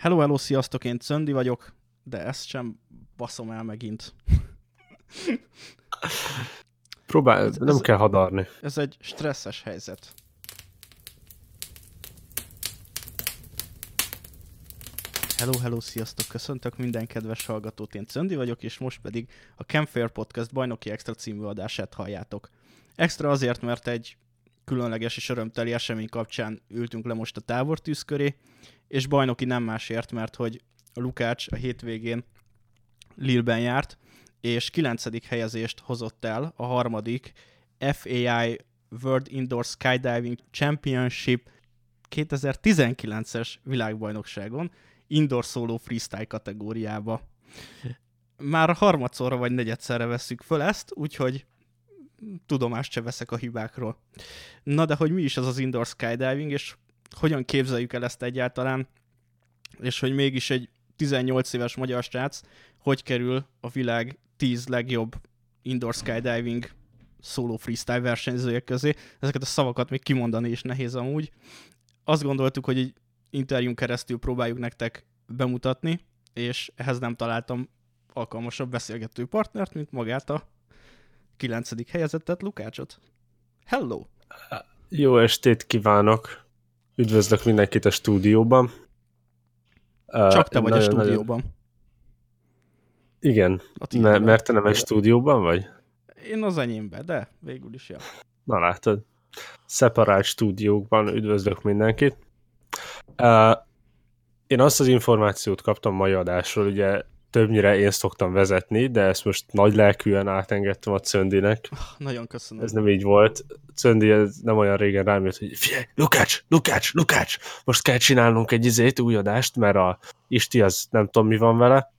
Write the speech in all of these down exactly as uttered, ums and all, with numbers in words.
Hello, hello, sziasztok, én Czöndi vagyok, de ezt sem baszom el megint. Próbálj, ez, nem ez, kell hadarni. Ez egy stresszes helyzet. Hello, hello, sziasztok, köszöntök minden kedves hallgatót, én Czöndi vagyok, és most pedig a Campfire Podcast bajnoki extra című adását halljátok. Extra azért, mert egy különleges és örömteli esemény kapcsán ültünk le most a tábortűz köré, és bajnoki nem másért, mert hogy a Lukács a hétvégén Lille-ben járt, és kilencedik helyezést hozott el a harmadik fai World Indoor Skydiving Championship kétezer-tizenkilences világbajnokságon, indoor szóló freestyle kategóriába. Már harmadszorra vagy negyedszerre vesszük föl ezt, úgyhogy tudomást se veszek a hibákról. Na de hogy mi is az az indoor skydiving, és hogyan képzeljük el ezt egyáltalán, és hogy mégis egy tizennyolc éves magyar srác hogy kerül a világ tíz legjobb indoor skydiving szóló freestyle versenyzője közé. Ezeket a szavakat még kimondani is nehéz amúgy. Azt gondoltuk, hogy egy interjún keresztül próbáljuk nektek bemutatni, és ehhez nem találtam alkalmasabb beszélgető partnert, mint magát a kilencedik helyezettet, Lukácsot. Hello! Jó estét kívánok! Üdvözlök mindenkit a stúdióban. Csak te uh, vagy nagyon, a stúdióban. Nagyon... Igen, M- mert te nem egy stúdióban vagy? Én az enyémben, de végül is jó. Ja. Na látod, szeparált stúdiókban üdvözlök mindenkit. Uh, én azt az információt kaptam mai adásról, ugye többnyire én szoktam vezetni, de ezt most nagy lelkűen átengedtem a Czöndinek. Nagyon köszönöm. Ez nem így volt. Czöndi nem olyan régen rám jött, hogy figyelj, Lukács, Lukács, Lukács, most kell csinálnunk egy izét, új adást, mert a Isti az nem tudom mi van vele,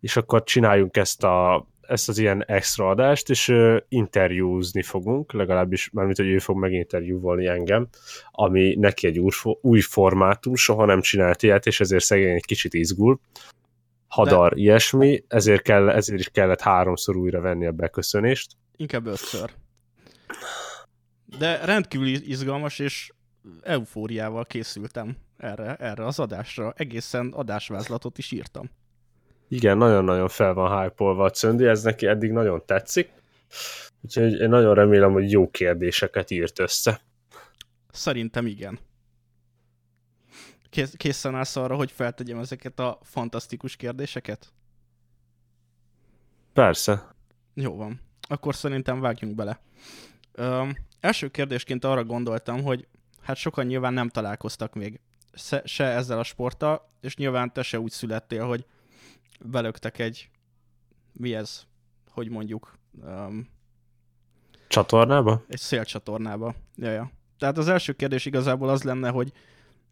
és akkor csináljunk ezt, a, ezt az ilyen extra adást, és uh, interjúzni fogunk, legalábbis mármint, hogy ő fog meginterjúvolni engem, ami neki egy új, új formátum, soha nem csinált ilyet, és ezért szegény egy kicsit izgul. Hadar, de... ilyesmi, ezért, kell, ezért is kellett háromszor újra venni a beköszönést. Inkább ötször. De rendkívül izgalmas, és eufóriával készültem erre, erre az adásra. Egészen adásvázlatot is írtam. Igen, nagyon-nagyon fel van hype-olva a Czöndi, ez neki eddig nagyon tetszik. Úgyhogy én nagyon remélem, hogy jó kérdéseket írt össze. Szerintem igen. Készen állsz arra, hogy feltegyem ezeket a fantasztikus kérdéseket? Persze. Jó van. Akkor szerintem vágjunk bele. Ö, első kérdésként arra gondoltam, hogy hát sokan nyilván nem találkoztak még se, se ezzel a sporttal, és nyilván te se úgy születtél, hogy belöktek egy, mi ez, hogy mondjuk... Um, csatornába? Egy szélcsatornába. Jaja. Tehát az első kérdés igazából az lenne, hogy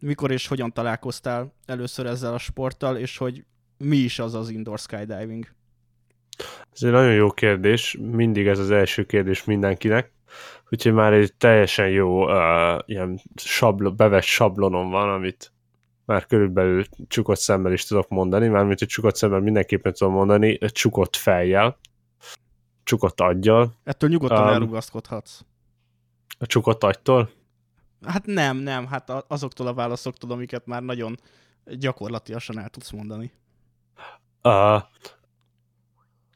mikor és hogyan találkoztál először ezzel a sporttal, és hogy mi is az az indoor skydiving? Ez egy nagyon jó kérdés, mindig ez az első kérdés mindenkinek, úgyhogy már egy teljesen jó uh, ilyen sablo, bevett sablonom van, amit már körülbelül csukott szemmel is tudok mondani, mármint, hogy csukott szemmel mindenképpen tudom mondani, csukott fejjel, csukott aggyal. Ettől nyugodtan um, elrugaszkodhatsz. A csukott agytól? Hát nem, nem, hát azoktól a válaszoktól, amiket már nagyon gyakorlatiasan el tudsz mondani. Uh,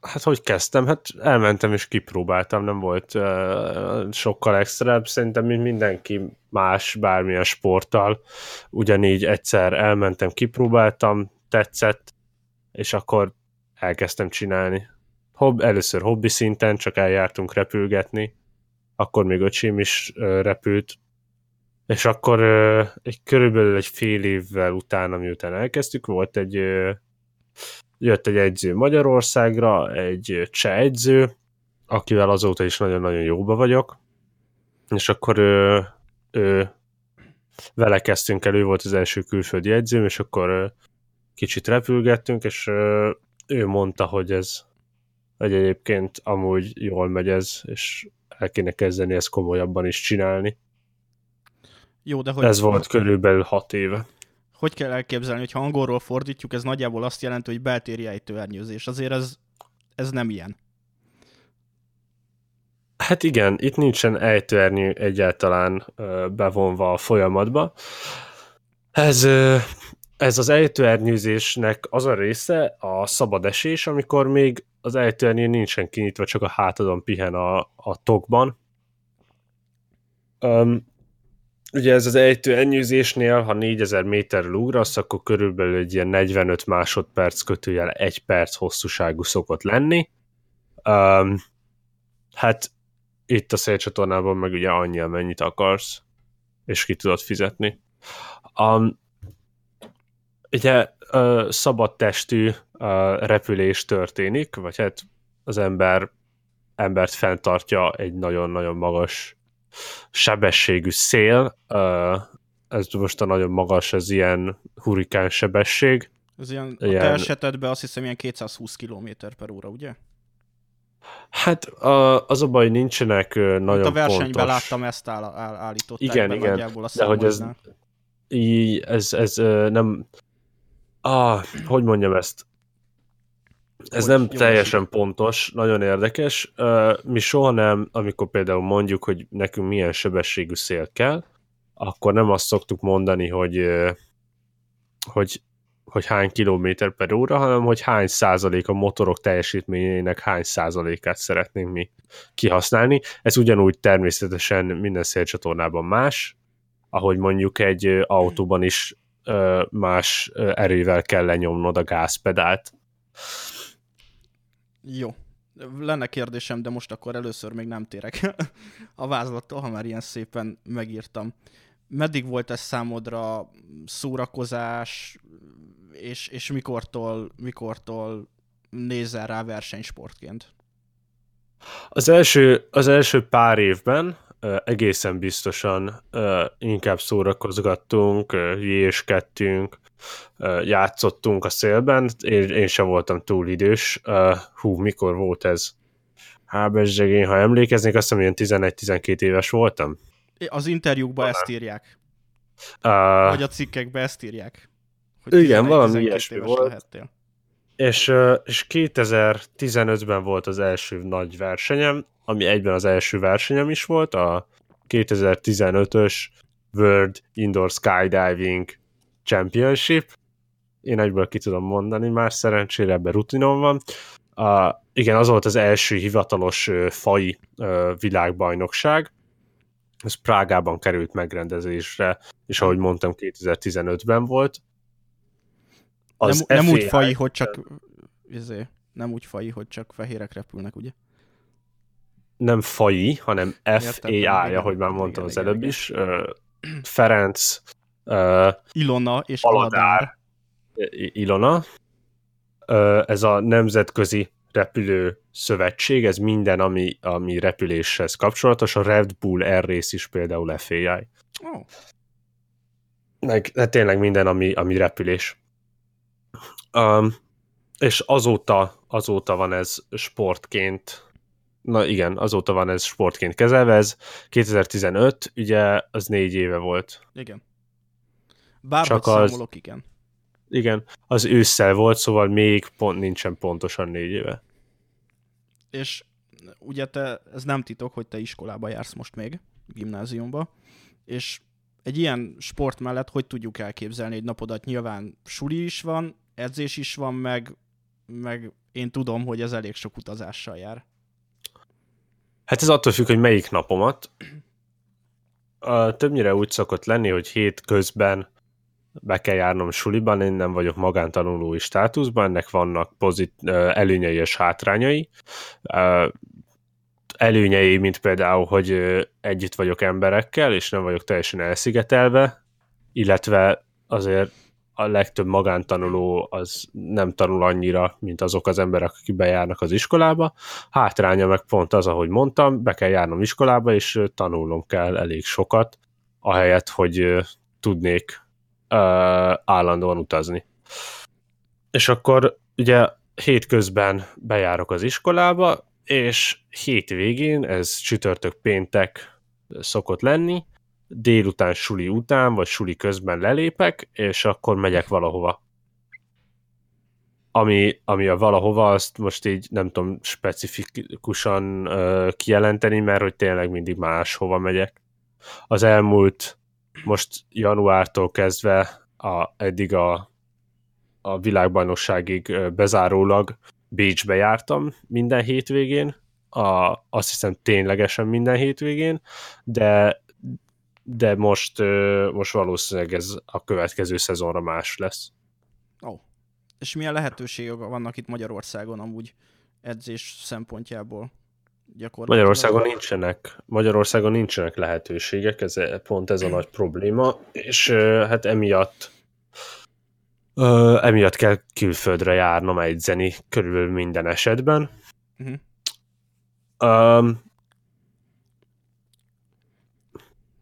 hát hogy kezdtem? Hát elmentem és kipróbáltam, nem volt uh, sokkal extrább, szerintem mint mindenki más bármilyen sporttal. Ugyanígy egyszer elmentem, kipróbáltam, tetszett, és akkor elkezdtem csinálni. Hob- először hobbi szinten, csak eljártunk repülgetni, akkor még öcsém is uh, repült, és akkor uh, egy, körülbelül egy fél évvel utána, miután elkezdtük, volt egy, uh, jött egy edző Magyarországra, egy cseh edző, akivel azóta is nagyon-nagyon jóba vagyok, és akkor uh, uh, vele kezdtünk el, ő volt az első külföldi edzőm, és akkor uh, kicsit repülgettünk, és uh, ő mondta, hogy ez, hogy egyébként amúgy jól megy ez, és el kéne kezdeni ezt komolyabban is csinálni. Jó, de hogy ez volt körülbelül hat éve. Hogy kell elképzelni, hogyha angolról fordítjuk, ez nagyjából azt jelenti, hogy beltéri ejtőernyőzés. Azért ez, ez nem ilyen. Hát igen, itt nincsen ejtőernyő egyáltalán bevonva a folyamatba. Ez ez az ejtőernyőzésnek az a része, a szabad esés, amikor még az ejtőernyő nincsen kinyitva, csak a hátadon pihen a, a tokban. Um, ugye ez az ejtőernyőzésnél, ha négyezer méterről ugrasz, akkor körülbelül egy ilyen negyvenöt másodperc kötőjel egy perc hosszúságú szokott lenni. Um, hát itt a szélcsatornában meg ugye annyi, amennyit akarsz, és ki tudod fizetni. Um, ugye uh, szabad testű uh, repülés történik, vagy hát az ember embert fenntartja egy nagyon-nagyon magas sebességű szél. Uh, ez most a nagyon magas, ez ilyen hurikán sebesség. Ez ilyen, ilyen... a te esetedben azt hiszem ilyen kétszázhúsz kilométer per óra, ugye? Hát az a baj, nincsenek nagyon pontos. A versenyben pontos. Láttam, ezt áll, áll, állították igen, be igen. Nagyjából a számolnál. De hogy ez, így, ez, ez nem... Ah, hogy mondjam ezt? Ez hogy nem teljesen esik. Pontos, nagyon érdekes. Mi soha nem, amikor például mondjuk, hogy nekünk milyen sebességű szél kell, akkor nem azt szoktuk mondani, hogy, hogy hogy hány kilométer per óra, hanem hogy hány százalék a motorok teljesítményének hány százalékát szeretnénk mi kihasználni. Ez ugyanúgy természetesen minden szélcsatornában más, ahogy mondjuk egy autóban is más erővel kell lenyomnod a gázpedált. Jó. Lenne kérdésem, de most akkor először még nem térek a vázlattól, ha már ilyen szépen megírtam. Meddig volt ez számodra szórakozás, és, és mikortól, mikortól nézel rá versenysportként? Az első, az első pár évben egészen biztosan inkább szórakozgattunk, hülyéskedtünk, játszottunk a szélben, én, én sem voltam túl idős. Hú, mikor volt ez? Há, bezzeg, ha emlékeznék, azt hiszem, ilyen tizenegy-tizenkét éves voltam. Az interjúkban valami. Ezt írják. Uh, Vagy a cikkekben ezt írják. Hogy igen, valami ilyesmi volt. És, és kétezer-tizenötben volt az első nagy versenyem, ami egyben az első versenyem is volt, a kétezer-tizenötös World Indoor Skydiving Championship. Én egyből ki tudom mondani, már szerencsére ebben rutinom van. Uh, igen, az volt az első hivatalos uh, fai uh, világbajnokság. Ez Prágában került megrendezésre, és ahogy mondtam, kétezer-tizenötben volt. Az nem, nem úgy fai, hogy csak izé, nem úgy fai, hogy csak fehérek repülnek, ugye? Nem fai, hanem fai, ahogy már mondtam igen, az előbb igen, is. Igen. Uh, Ferenc, uh, Ilona és Aladár. Ilona. Uh, ez a nemzetközi repülő szövetség, ez minden, ami, ami repüléshez kapcsolatos, a Red Bull Air Race is például fai. Oh. Meg hát tényleg minden, ami, ami repülés. Um, és azóta, azóta van ez sportként, na igen, azóta van ez sportként kezelve, ez kétezer-tizenöt, ugye az négy éve volt. Igen. Bárhogy számolok, igen. Igen, az ősszel volt, szóval még pont nincsen pontosan négy éve. És ugye te, ez nem titok, hogy te iskolába jársz most még, gimnáziumba, és egy ilyen sport mellett hogy tudjuk elképzelni egy napodat? Nyilván suli is van, edzés is van, meg, meg én tudom, hogy ez elég sok utazással jár. Hát ez attól függ, hogy melyik napomat. Többnyire úgy szokott lenni, hogy hét közben be kell járnom suliban, én nem vagyok magántanulói státuszban, ennek vannak pozit- előnyei és hátrányai. Előnyei, mint például, hogy együtt vagyok emberekkel, és nem vagyok teljesen elszigetelve, illetve azért a legtöbb magántanuló az nem tanul annyira, mint azok az emberek, akik bejárnak az iskolába. Hátránya meg pont az, ahogy mondtam, be kell járnom iskolába, és tanulnom kell elég sokat, ahelyett, hogy tudnék Uh, állandóan utazni. És akkor ugye hétközben bejárok az iskolába, és hétvégén, ez csütörtök péntek szokott lenni, délután suli után, vagy suli közben lelépek, és akkor megyek valahova. Ami, ami a valahova, azt most így nem tudom specifikusan uh, kijelenteni, mert hogy tényleg mindig máshova megyek. Az elmúlt most januártól kezdve a a, eddig a, a világbajnokságig bezárólag Bécsbe jártam minden hétvégén, a, azt hiszem ténylegesen minden hétvégén, de, de most, most valószínűleg ez a következő szezonra más lesz. Ó, oh. És milyen lehetőségek vannak itt Magyarországon amúgy edzés szempontjából? Magyarországon nincsenek, Magyarországon nincsenek lehetőségek, ez pont ez a nagy probléma, és hát emiatt emiatt kell külföldre járnom edzeni körülbelül minden esetben. Uh-huh. Um,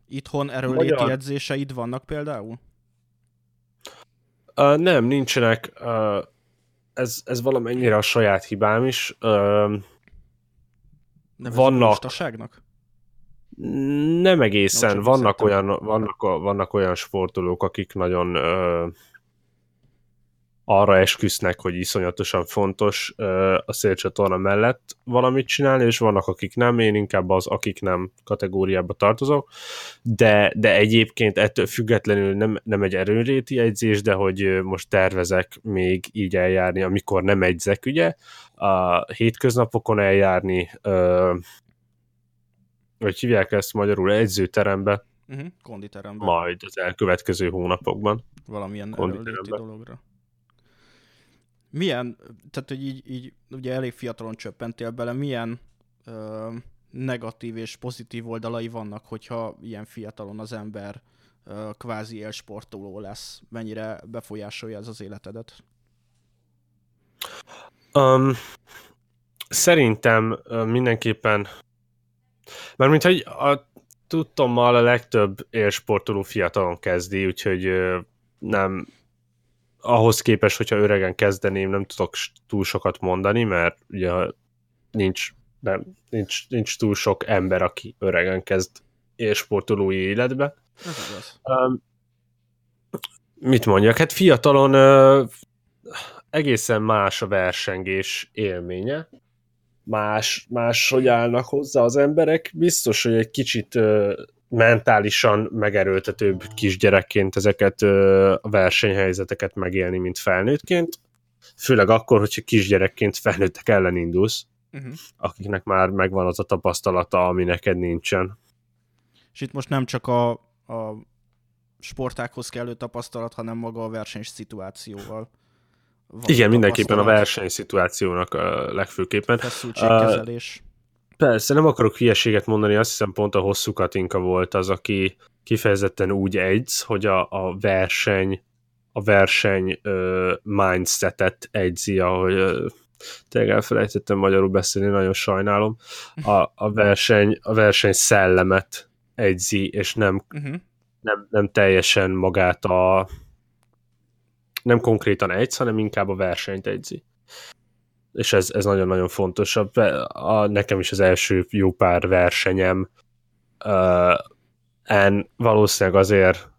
Itthon erőléti magyar... edzéseid vannak például? Uh, nem, nincsenek. Uh, ez, ez valamennyire a saját hibám is. Uh, Vannak, nem egészen, vannak olyan, vannak, vannak olyan sportolók, akik nagyon ö, arra esküsznek, hogy iszonyatosan fontos ö, a szélcsatorna mellett valamit csinálni, és vannak, akik nem, én inkább az, akik nem kategóriába tartozok, de, de egyébként ettől függetlenül nem, nem egy erőnléti edzés, de hogy most tervezek még így eljárni, amikor nem edzek, ugye, a hétköznapokon eljárni, ö, hogy hívják ezt magyarul, edzőterembe, uh-huh, konditerembe, majd az elkövetkező hónapokban. Valamilyen erőléti dologra. Milyen, tehát hogy így, így ugye elég fiatalon csöppentél bele, milyen ö, negatív és pozitív oldalai vannak, hogyha ilyen fiatalon az ember ö, kvázi élsportoló lesz? Mennyire befolyásolja ez az életedet? Um, szerintem uh, mindenképpen, mármint, hogy a tudtommal a legtöbb élsportoló fiatalon kezdi, úgyhogy uh, nem, ahhoz képest, hogyha öregen kezdeném, nem tudok túl sokat mondani, mert ugye nincs, nem, nincs, nincs túl sok ember, aki öregen kezd élsportolói életbe. Um, mit mondjak? Hát fiatalon uh, egészen más a versengés élménye, más, más, hogy állnak hozzá az emberek, biztos, hogy egy kicsit ö, mentálisan megerőltetőbb kisgyerekként ezeket ö, a versenyhelyzeteket megélni, mint felnőttként, főleg akkor, hogyha kisgyerekként felnőttek ellen indulsz, uh-huh. akiknek már megvan az a tapasztalata, ami neked nincsen. És itt most nem csak a, a sportákhoz kellő tapasztalat, hanem maga a versenys szituációval. Igen, mindenképpen a versenyszituációnak a legfőképpen. Feszültségkezelés. Persze, nem akarok hülyeséget mondani, azt hiszem pont a Hosszú Katinka volt az, aki kifejezetten úgy edz, hogy a, a verseny, a verseny uh, mindsetet edzi, ahogy uh, tényleg elfelejtettem magyarul beszélni, nagyon sajnálom, a, a, verseny, a verseny szellemet edzi, és nem, uh-huh. nem, nem teljesen magát a nem konkrétan egysz, hanem inkább a versenyt egyzi. És ez, ez nagyon-nagyon fontos. A, a, nekem is az első jó pár versenyem uh, en valószínűleg azért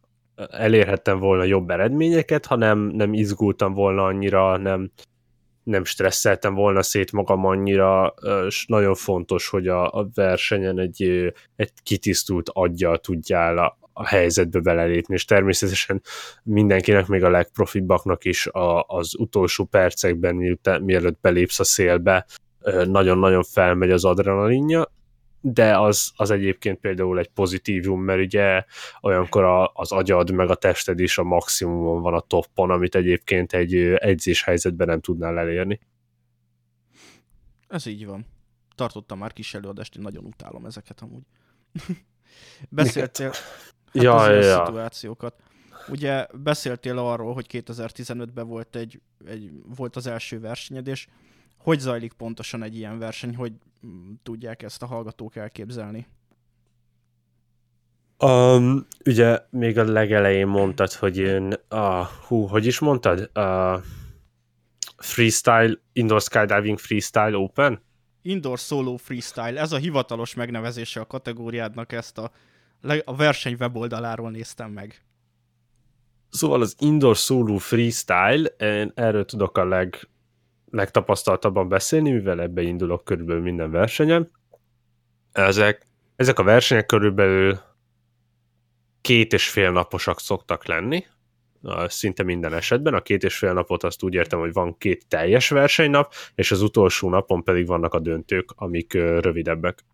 elérhettem volna jobb eredményeket, ha nem, nem izgultam volna annyira, nem, nem stresszeltem volna szét magam annyira, és nagyon fontos, hogy a, a versenyen egy, egy kitisztult aggyal tudjál a, a helyzetbe belelépni, és természetesen mindenkinek, még a legprofibbaknak is a, az utolsó percekben, miután, mielőtt belépsz a szélbe, nagyon-nagyon felmegy az adrenalinja, de az, az egyébként például egy pozitívum, mert ugye olyankor a, az agyad meg a tested is a maximumon van, a toppon, amit egyébként egy edzéshelyzetben nem tudnál elérni. Ez így van. Tartottam már kis előadást, én nagyon utálom ezeket amúgy. Beszéltél... Hát ja, az ja. szituációkat. Ugye beszéltél arról, hogy kétezer-tizenötben volt, egy, egy, volt az első versenyed, és hogy zajlik pontosan egy ilyen verseny, hogy tudják ezt a hallgatók elképzelni? Um, ugye még a legelején mondtad, hogy én, ah, hú, hogy is mondtad? Uh, freestyle, Indoor Skydiving Freestyle Open? Indoor Solo Freestyle, ez a hivatalos megnevezése a kategóriádnak, ezt a A verseny weboldaláról néztem meg. Szóval az Indoor Solo Freestyle, én erről tudok a leg, legtapasztaltabban beszélni, mivel ebbe indulok körülbelül minden versenyen. Ezek, ezek a versenyek körülbelül két és fél naposak szoktak lenni. szinte minden esetben. A két és fél napot azt úgy értem, hogy van két teljes versenynap, és az utolsó napon pedig vannak a döntők, amik rövidebbek.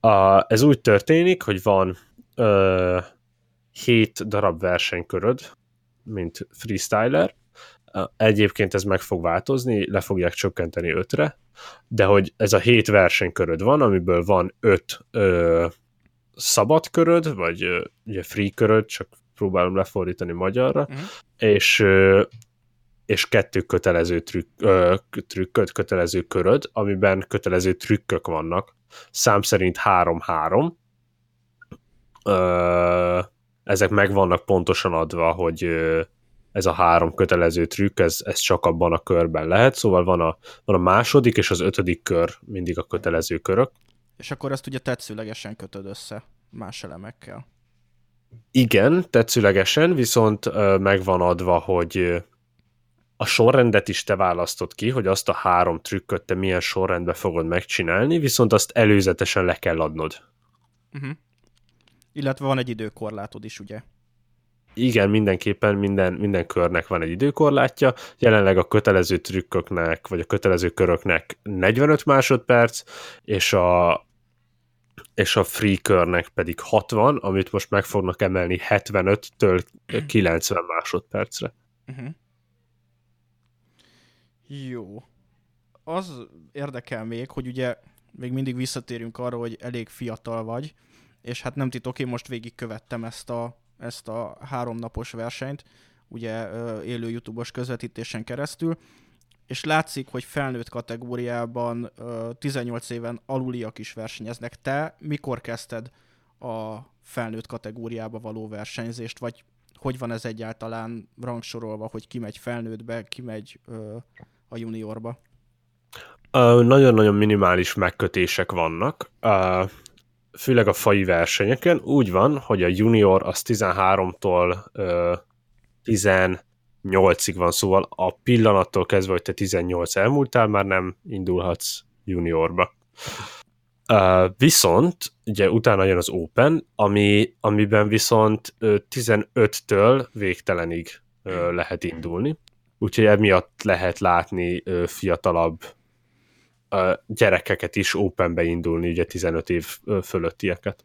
A, ez úgy történik, hogy van ö, hét darab versenyköröd, mint freestyler. Egyébként ez meg fog változni, le fogják csökkenteni ötre, de hogy ez a hét versenyköröd van, amiből van öt ö, szabad köröd, vagy ö, ugye free köröd, csak próbálom lefordítani magyarra, uh-huh. és, ö, és kettő kötelező trükk, ö, trükköd, kötelező köröd, amiben kötelező trükkök vannak. Szám szerint három-három. Ö, ezek meg vannak pontosan adva, hogy ö, ez a három kötelező trükk, ez, ez csak abban a körben lehet, szóval van a, van a második és az ötödik kör mindig a kötelező körök. És akkor ezt ugye tetszőlegesen kötöd össze más elemekkel. Igen, tetszőlegesen, viszont ö, meg van adva, hogy ö, a sorrendet is te választod ki, hogy azt a három trükköt te milyen sorrendben fogod megcsinálni, viszont azt előzetesen le kell adnod. Uh-huh. Illetve van egy időkorlátod is, ugye? Igen, mindenképpen minden, minden körnek van egy időkorlátja. Jelenleg a kötelező trükköknek, vagy a kötelező köröknek negyvenöt másodperc, és a, és a free körnek pedig hatvan, amit most meg fognak emelni hetvenöttől kilencven másodpercre. Uh-huh. Jó. Az érdekel még, hogy ugye még mindig visszatérünk arra, hogy elég fiatal vagy, és hát nem titok, én most végigkövettem ezt a ezt a háromnapos versenyt, ugye élő YouTube-os közvetítésen keresztül, és látszik, hogy felnőtt kategóriában tizennyolc éven aluliak is versenyeznek. Te mikor kezdted a felnőtt kategóriába való versenyzést, vagy hogy van ez egyáltalán rangsorolva, hogy ki megy felnőttbe, ki megy a juniorba? Uh, nagyon-nagyon minimális megkötések vannak. Uh... főleg a fai versenyeken, úgy van, hogy a junior az tizenháromtól ö, tizennyolcig van, szóval a pillanattól kezdve, hogy te tizennyolc elmúltál, már nem indulhatsz juniorba. Ö, viszont, ugye utána jön az Open, ami, amiben viszont ö, tizenöttől végtelenig ö, lehet indulni, úgyhogy emiatt lehet látni ö, fiatalabb a gyerekeket is openbe indulni, ugye tizenöt év fölöttieket.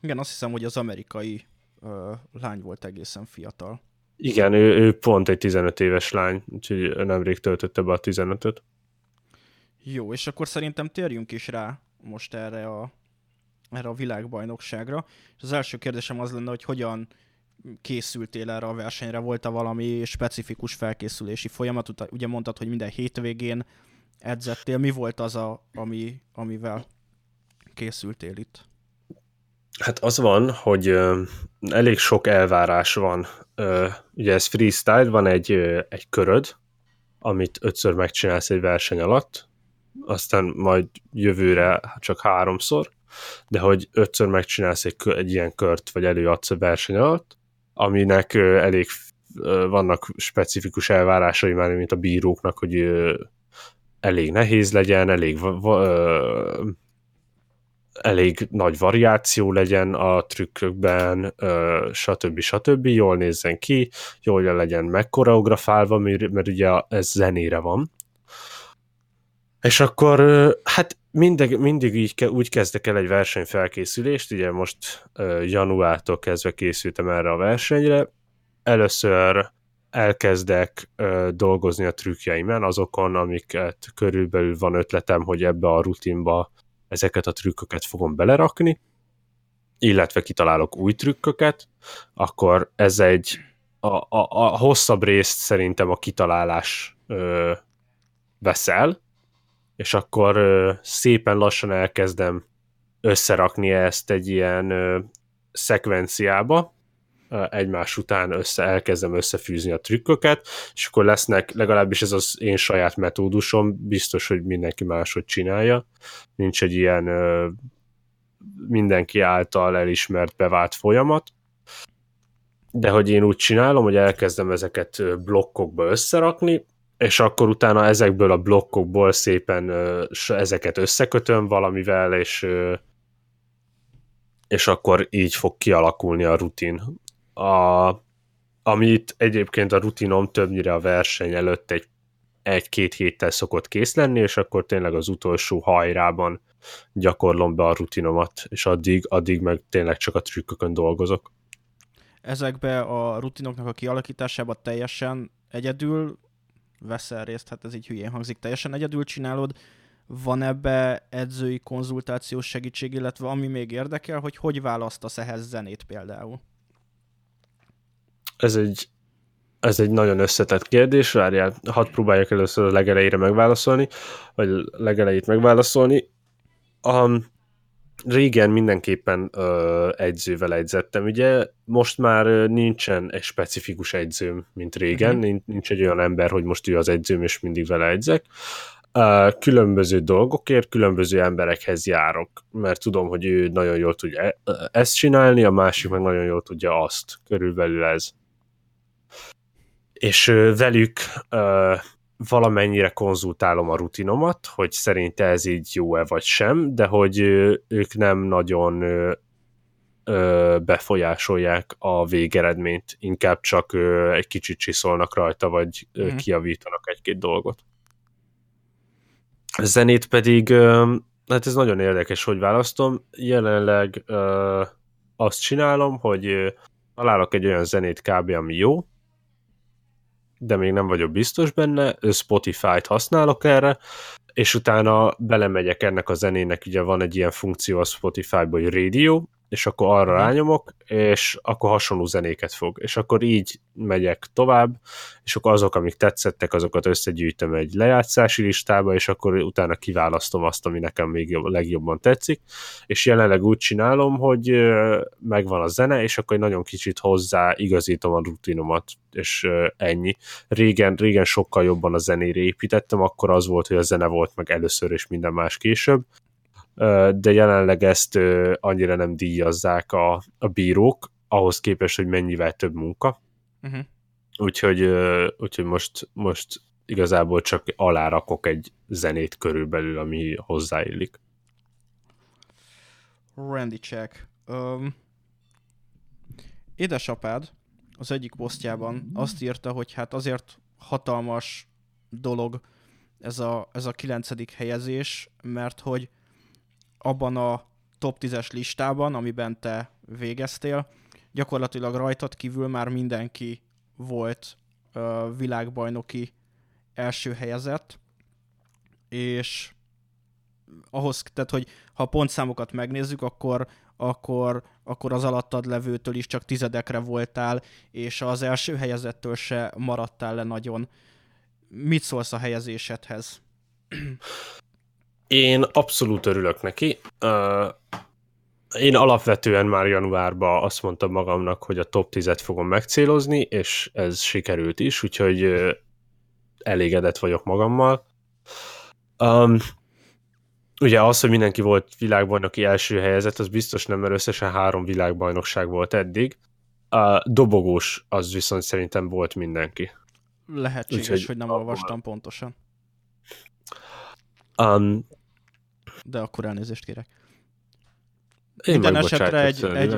Igen, azt hiszem, hogy az amerikai ö, lány volt egészen fiatal. Igen, ő, ő pont egy tizenöt éves lány, úgyhogy nemrég töltötte be a tizenötöt. Jó, és akkor szerintem térjünk is rá most erre a, erre a világbajnokságra. És az első kérdésem az lenne, hogy hogyan készültél erre a versenyre? Volt-e valami specifikus felkészülési folyamat? Ugye mondtad, hogy minden hétvégén edzettél, mi volt az, a, ami, amivel készültél itt? Hát az van, hogy ö, elég sok elvárás van. Ö, ugye ez freestyle, van egy, ö, egy köröd, amit ötször megcsinálsz egy verseny alatt, aztán majd jövőre csak háromszor, de hogy ötször megcsinálsz egy, egy ilyen kört, vagy előadsz a verseny alatt, aminek ö, elég ö, vannak specifikus elvárásai már, mint a bíróknak, hogy ö, elég nehéz legyen, elég, ö, elég nagy variáció legyen a trükkökben, ö, stb. stb. Jól nézzen ki, jól legyen megkoreografálva, mert, mert ugye ez zenére van. És akkor hát mindig, mindig így, úgy kezdek el egy versenyfelkészülést, ugye most ö, januártól kezdve készültem erre a versenyre. Először elkezdek ö, dolgozni a trükkjeimen, azokon, amiket körülbelül van ötletem, hogy ebbe a rutinba ezeket a trükköket fogom belerakni, illetve kitalálok új trükköket, akkor ez egy a, a, a hosszabb részt szerintem a kitalálás ö, veszel, és akkor ö, szépen lassan elkezdem összerakni ezt egy ilyen ö, szekvenciába, egymás után össze, elkezdem összefűzni a trükköket, és akkor lesznek, legalábbis ez az én saját metódusom, biztos, hogy mindenki máshogy csinálja. Nincs egy ilyen ö, mindenki által elismert, bevált folyamat, de hogy én úgy csinálom, hogy elkezdem ezeket blokkokba összerakni, és akkor utána ezekből a blokkokból szépen ö, ezeket összekötöm valamivel, és, ö, és akkor így fog kialakulni a rutin. A, amit egyébként a rutinom többnyire a verseny előtt egy, egy-két héttel szokott kész lenni, és akkor tényleg az utolsó hajrában gyakorlom be a rutinomat, és addig, addig meg tényleg csak a trükkökön dolgozok. Ezekbe a rutinoknak a kialakításában teljesen egyedül veszel részt, hát ez így hülyén hangzik, teljesen egyedül csinálod, van ebbe edzői konzultációs segítség, illetve ami még érdekel, hogy hogy választasz ehhez zenét például? Ez egy, ez egy nagyon összetett kérdés, várjál, hadd próbáljak először a legelejére megválaszolni, vagy legelejét megválaszolni. Um, régen mindenképpen ö, edzővel edzettem, ugye most már nincsen egy specifikus edzőm, mint régen, mm-hmm. nincs egy olyan ember, hogy most ő az edzőm, és mindig vele edzek. Különböző dolgokért, különböző emberekhez járok, mert tudom, hogy ő nagyon jól tudja ezt csinálni, a másik meg nagyon jól tudja azt, körülbelül ez. És velük valamennyire konzultálom a rutinomat, hogy szerinte ez így jó-e vagy sem, de hogy ők nem nagyon befolyásolják a végeredményt, inkább csak egy kicsit csiszolnak rajta, vagy mm. kijavítanak egy-két dolgot. A zenét pedig, hát ez nagyon érdekes, hogy választom. Jelenleg azt csinálom, hogy találok egy olyan zenét kb. Ami jó, de még nem vagyok biztos benne, Spotify-t használok erre, és utána belemegyek ennek a zenének, ugye van egy ilyen funkció a Spotify-ban, hogy radio, és akkor arra rányomok, és akkor hasonló zenéket fog, és akkor így megyek tovább, és akkor azok, amik tetszettek, azokat összegyűjtöm egy lejátszási listába, és akkor utána kiválasztom azt, ami nekem még legjobban tetszik, és jelenleg úgy csinálom, hogy megvan a zene, és akkor nagyon kicsit hozzá igazítom a rutinomat, és ennyi. Régen, régen sokkal jobban a zenére építettem, akkor az volt, hogy a zene volt meg először, és minden más később, de jelenleg ezt annyira nem díjazzák a, a bírók, ahhoz képest, hogy mennyivel több munka. Uh-huh. Úgyhogy, úgyhogy most, most igazából csak alárakok egy zenét körülbelül, ami hozzáillik. Randy check. Um, édesapád az egyik posztjában azt írta, hogy hát azért hatalmas dolog ez a, ez a kilencedik helyezés, mert hogy abban a top tízes listában, amiben te végeztél, gyakorlatilag rajtad kívül már mindenki volt uh, világbajnoki első helyezett, és ahhoz, tehát, hogy ha a pontszámokat megnézzük, akkor, akkor, akkor az alattad levőtől is csak tizedekre voltál, és az első helyezettől se maradtál le nagyon. Mit szólsz a helyezésedhez? Én abszolút örülök neki. Én alapvetően már januárban azt mondtam magamnak, hogy a top tízet fogom megcélozni, és ez sikerült is, úgyhogy elégedett vagyok magammal. Um, ugye az, hogy mindenki volt világbajnoki első helyezett, az biztos nem, mert összesen három világbajnokság volt eddig. A dobogós az viszont szerintem volt mindenki. Lehetséges, úgyhogy, hogy nem abban... olvastam pontosan. Um, de akkor elnézést kérek. Én minden esetre egy, egy,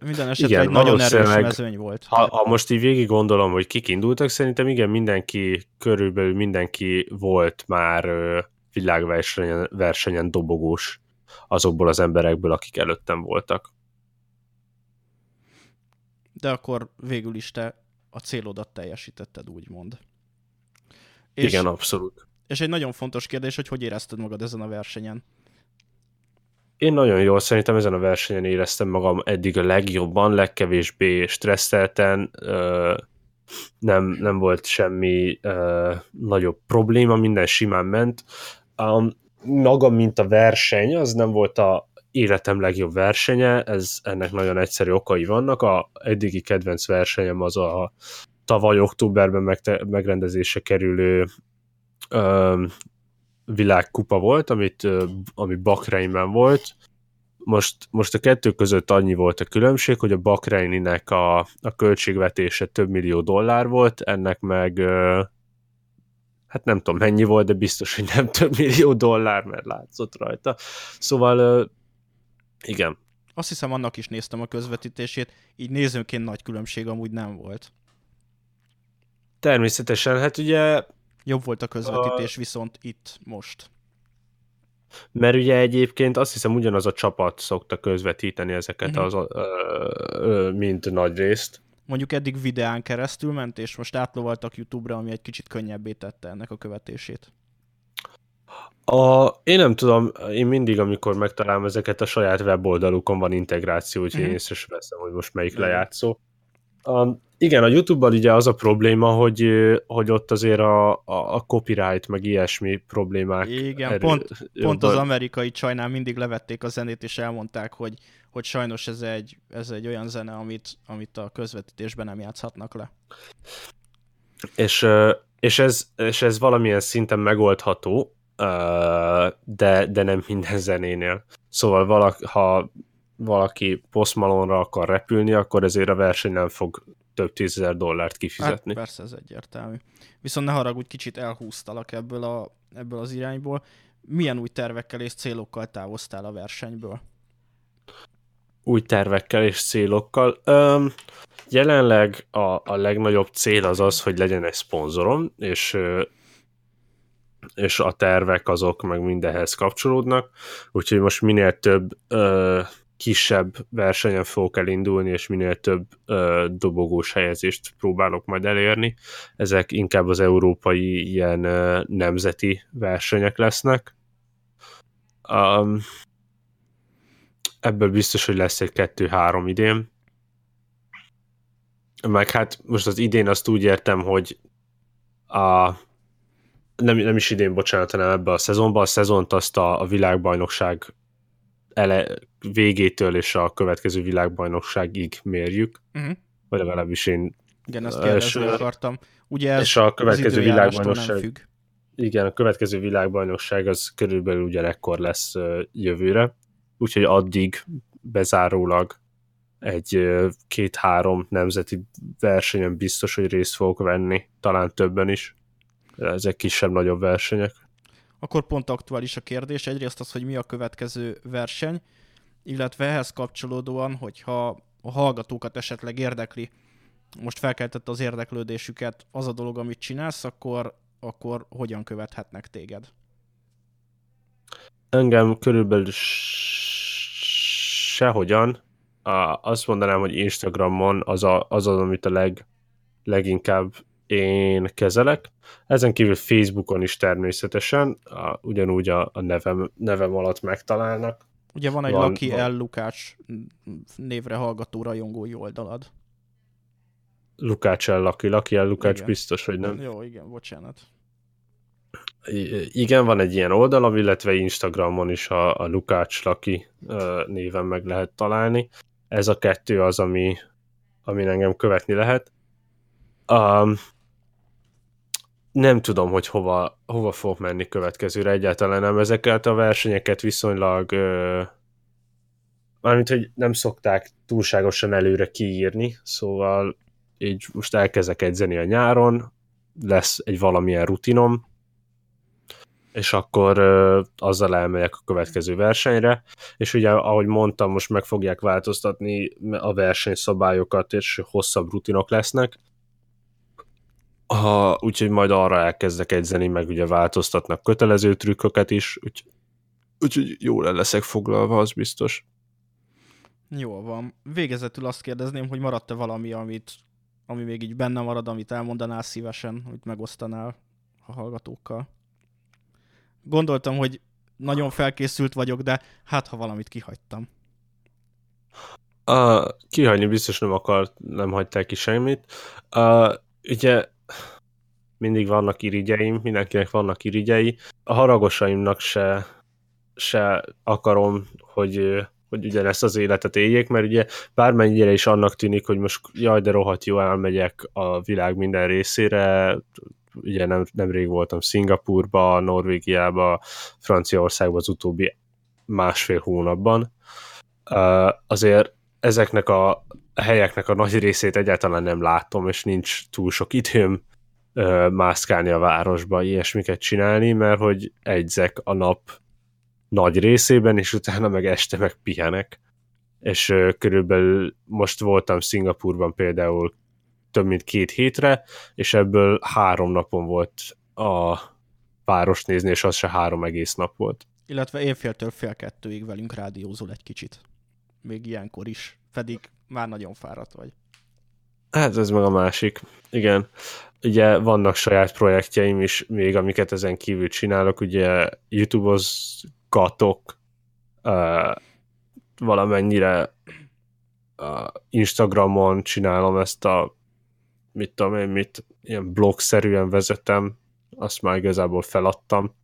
minden esetre igen, egy nagyon erős mezőny volt. Ha, ha most így végig gondolom, hogy kik indultak, szerintem igen, mindenki, körülbelül mindenki volt már világversenyen versenyen dobogós azokból az emberekből, akik előttem voltak. De akkor végül is te a célodat teljesítetted, úgymond. És igen, abszolút. És egy nagyon fontos kérdés, hogy hogy érezted magad ezen a versenyen? Én nagyon jól, szerintem ezen a versenyen éreztem magam eddig a legjobban, legkevésbé stresszelten, nem, nem volt semmi nagyobb probléma, minden simán ment. Maga, mint a verseny, az nem volt a életem legjobb versenye, ez, ennek nagyon egyszerű okai vannak. A eddigi kedvenc versenyem az a tavaly októberben megte- megrendezésre kerülő világkupa volt, amit, ami Bahreinben volt. Most, most a kettő között annyi volt a különbség, hogy a Bahreininek a, a költségvetése több millió dollár volt, ennek meg hát nem tudom mennyi volt, de biztos, hogy nem több millió dollár, mert látszott rajta. Szóval igen. Azt hiszem, annak is néztem a közvetítését, így nézőként nagy különbség amúgy nem volt. Természetesen, hát ugye... Jobb volt a közvetítés a... viszont itt most. Mert ugye egyébként azt hiszem ugyanaz a csapat szokta közvetíteni ezeket uh-huh. az, ö, mint nagy részt. Mondjuk eddig videán keresztül ment, és most átlovaltak YouTube-ra, ami egy kicsit könnyebbé tette ennek a követését. A, én nem tudom, én mindig, amikor megtalálom ezeket, a saját weboldalukon van integráció, úgyhogy uh-huh. én észre sem veszem, hogy most melyik uh-huh. lejátszó. Um, igen, a YouTube-ban ugye az a probléma, hogy, hogy ott azért a, a, a copyright, meg ilyesmi problémák. Igen, erő, pont, pont az amerikai csajnál mindig levették a zenét, és elmondták, hogy, hogy sajnos ez egy, ez egy olyan zene, amit, amit a közvetítésben nem játszhatnak le. És, és, ez, és ez valamilyen szinten megoldható, de, de nem minden zenénél. Szóval valaki, ha valaki Post Malone-ra akar repülni, akkor ezért a verseny nem fog több tízezer dollárt kifizetni. Hát persze, ez egyértelmű. Viszont ne haragudj, kicsit elhúztalak ebből, a, ebből az irányból. Milyen új tervekkel és célokkal távoztál a versenyből? Új tervekkel és célokkal? Öm, jelenleg a, a legnagyobb cél az az, hogy legyen egy szponzorom, és, és a tervek azok meg mindenhez kapcsolódnak, úgyhogy most minél több... Ö, kisebb versenyen fogok elindulni, és minél több ö, dobogós helyezést próbálok majd elérni. Ezek inkább az európai ilyen ö, nemzeti versenyek lesznek. Um, ebből biztos, hogy lesz egy kettő-három idén. Meg hát most az idén azt úgy értem, hogy a nem, nem is idén, bocsánat, hanem ebbe a szezonban. A szezont azt a, a világbajnokság ele, végétől és a következő világbajnokságig mérjük, uh-huh. vagy legalábbis én... Igen, ezt kérdezni és, akartam. Ugye ez és a következő világbajnokság függ. Igen, a következő világbajnokság az körülbelül ugyanekkor lesz jövőre, úgyhogy addig bezárólag egy két-három nemzeti versenyen biztos, hogy részt fogok venni, talán többen is. Ezek kisebb-nagyobb versenyek. Akkor pont aktuális a kérdés. Egyrészt az, hogy mi a következő verseny, illetve ehhez kapcsolódóan, hogyha a hallgatókat esetleg érdekli, most felkeltette az érdeklődésüket az a dolog, amit csinálsz, akkor, akkor hogyan követhetnek téged? Engem körülbelül sehogyan. Azt mondanám, hogy Instagramon az a, az, az amit a leg, leginkább én kezelek. Ezen kívül Facebookon is természetesen, a, ugyanúgy a, a nevem, nevem alatt megtalálnak. Ugye van egy van, Laki van. L. Lukács névre hallgató rajongói oldalad. Lukács L. Laki, Laki L. Lukács igen. Biztos, hogy nem. Jó, igen, bocsánat. I- igen, van egy ilyen oldalam, illetve Instagramon is a, a Lukács Laki néven meg lehet találni. Ez a kettő az, ami, amin engem követni lehet. Um, nem tudom, hogy hova, hova fogok menni következőre, egyáltalán nem. Ezeket a versenyeket viszonylag ö, mármint, hogy nem szokták túlságosan előre kiírni, szóval így most elkezdek edzeni a nyáron, lesz egy valamilyen rutinom, és akkor ö, azzal elmegyek a következő versenyre, és ugye, ahogy mondtam, most meg fogják változtatni a versenyszabályokat, és hosszabb rutinok lesznek. Ha, úgyhogy majd arra elkezdek edzeni, meg ugye változtatnak kötelező trükköket is, úgyhogy úgy, jól el leszek foglalva, az biztos. Jól van. Végezetül azt kérdezném, hogy maradt-e valami, amit, ami még így benne marad, amit elmondanál szívesen, hogy megosztanál a hallgatókkal? Gondoltam, hogy nagyon felkészült vagyok, de hát ha valamit kihagytam. Uh, kihagyni biztos nem akart, nem hagytál ki semmit. Uh, ugye... mindig vannak irigyeim, mindenkinek vannak irigyei. A haragosaimnak se, se akarom, hogy, hogy ugyanezt az életet éljék, mert ugye bármennyire is annak tűnik, hogy most jaj, de rohadt jó, elmegyek a világ minden részére. Ugye nem, nemrég voltam Szingapúrba, Norvégiába, Franciaországba az utóbbi másfél hónapban. Azért ezeknek a helyeknek a nagy részét egyáltalán nem látom, és nincs túl sok időm mászkálni a városba, ilyesmiket csinálni, mert hogy egyzek a nap nagy részében, és utána meg este meg pihenek. És körülbelül most voltam Szingapúrban például több mint két hétre, és ebből három napon volt a páros nézni, és az se három egész nap volt. Illetve éjféltől fél kettőig velünk rádiózol egy kicsit. Még ilyenkor is, pedig már nagyon fáradt vagy. Hát ez meg a másik. Igen. Ugye vannak saját projektjeim is még, amiket ezen kívül csinálok. Ugye YouTube-ozgatok uh, valamennyire uh, Instagramon csinálom ezt a mit tudom én, mit ilyen blogszerűen vezetem. Azt már igazából feladtam.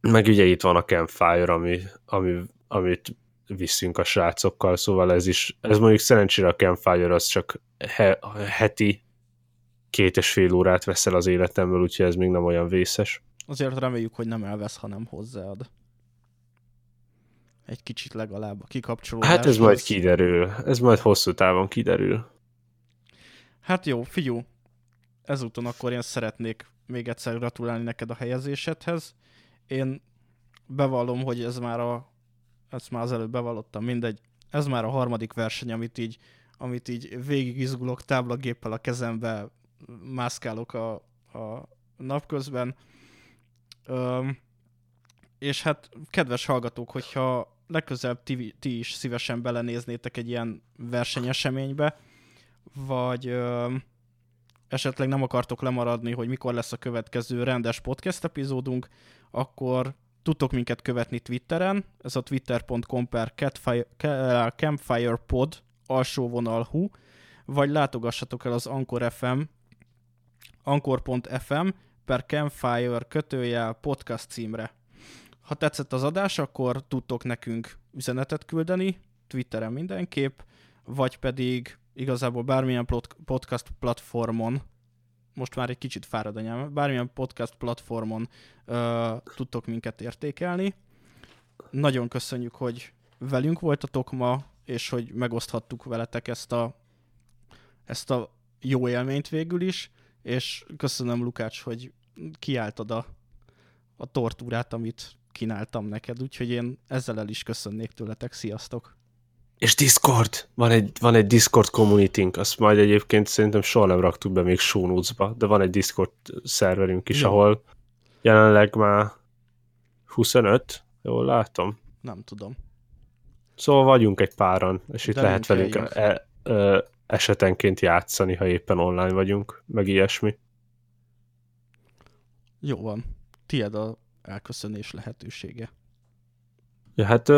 Meg ugye itt van a Campfire, ami, ami, amit viszünk a srácokkal, szóval ez is, ez mondjuk szerencsére a Campfire az csak he, heti két és fél órát veszel az életemből, úgyhogy ez még nem olyan vészes. Azért reméljük, hogy nem elvesz, hanem hozzáad. Egy kicsit legalább a kikapcsolódás. Hát ez majd kiderül, ez majd hosszú távon kiderül. Hát jó, figyú, ezúton akkor én szeretnék még egyszer gratulálni neked a helyezésedhez. Én bevallom, hogy ez már a ezt már az előbb bevallottam, mindegy. Ez már a harmadik verseny, amit így, amit így végig izgulok, táblagéppel a kezembe mászkálok a, a napközben. Öm, és hát, kedves hallgatók, hogyha legközelebb ti, ti is szívesen belenéznétek egy ilyen versenyeseménybe, vagy öm, esetleg nem akartok lemaradni, hogy mikor lesz a következő rendes podcast epizódunk, akkor tudtok minket követni Twitteren, ez a twitter.com per campfirepod alsó vonal hu, vagy látogassatok el az Anchor ef em, anchor.fm per campfire kötőjel podcast címre. Ha tetszett az adás, akkor tudtok nekünk üzenetet küldeni, Twitteren mindenképp, vagy pedig igazából bármilyen podcast platformon, most már egy kicsit fárad anyám, bármilyen podcast platformon ö, tudtok minket értékelni. Nagyon köszönjük, hogy velünk voltatok ma, és hogy megoszthattuk veletek ezt a, ezt a jó élményt végül is, és köszönöm, Lukács, hogy kiálltad a, a tortúrát, amit kínáltam neked, úgyhogy én ezzel el is köszönnék tőletek. Sziasztok! És Discord! Van egy, van egy Discord communitynk, azt majd egyébként szerintem soha nem raktuk be még show notes-ba, de van egy Discord szerverünk is, no. Ahol jelenleg már huszonöt, jól látom. Nem tudom. Szóval vagyunk egy páran, és de itt lehet velünk e, e, esetenként játszani, ha éppen online vagyunk, meg ilyesmi. Jó van. Tied az elköszönés lehetősége. Ja, hát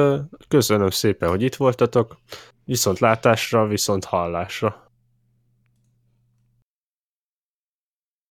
köszönöm szépen, hogy itt voltatok, viszont látásra, viszont hallásra.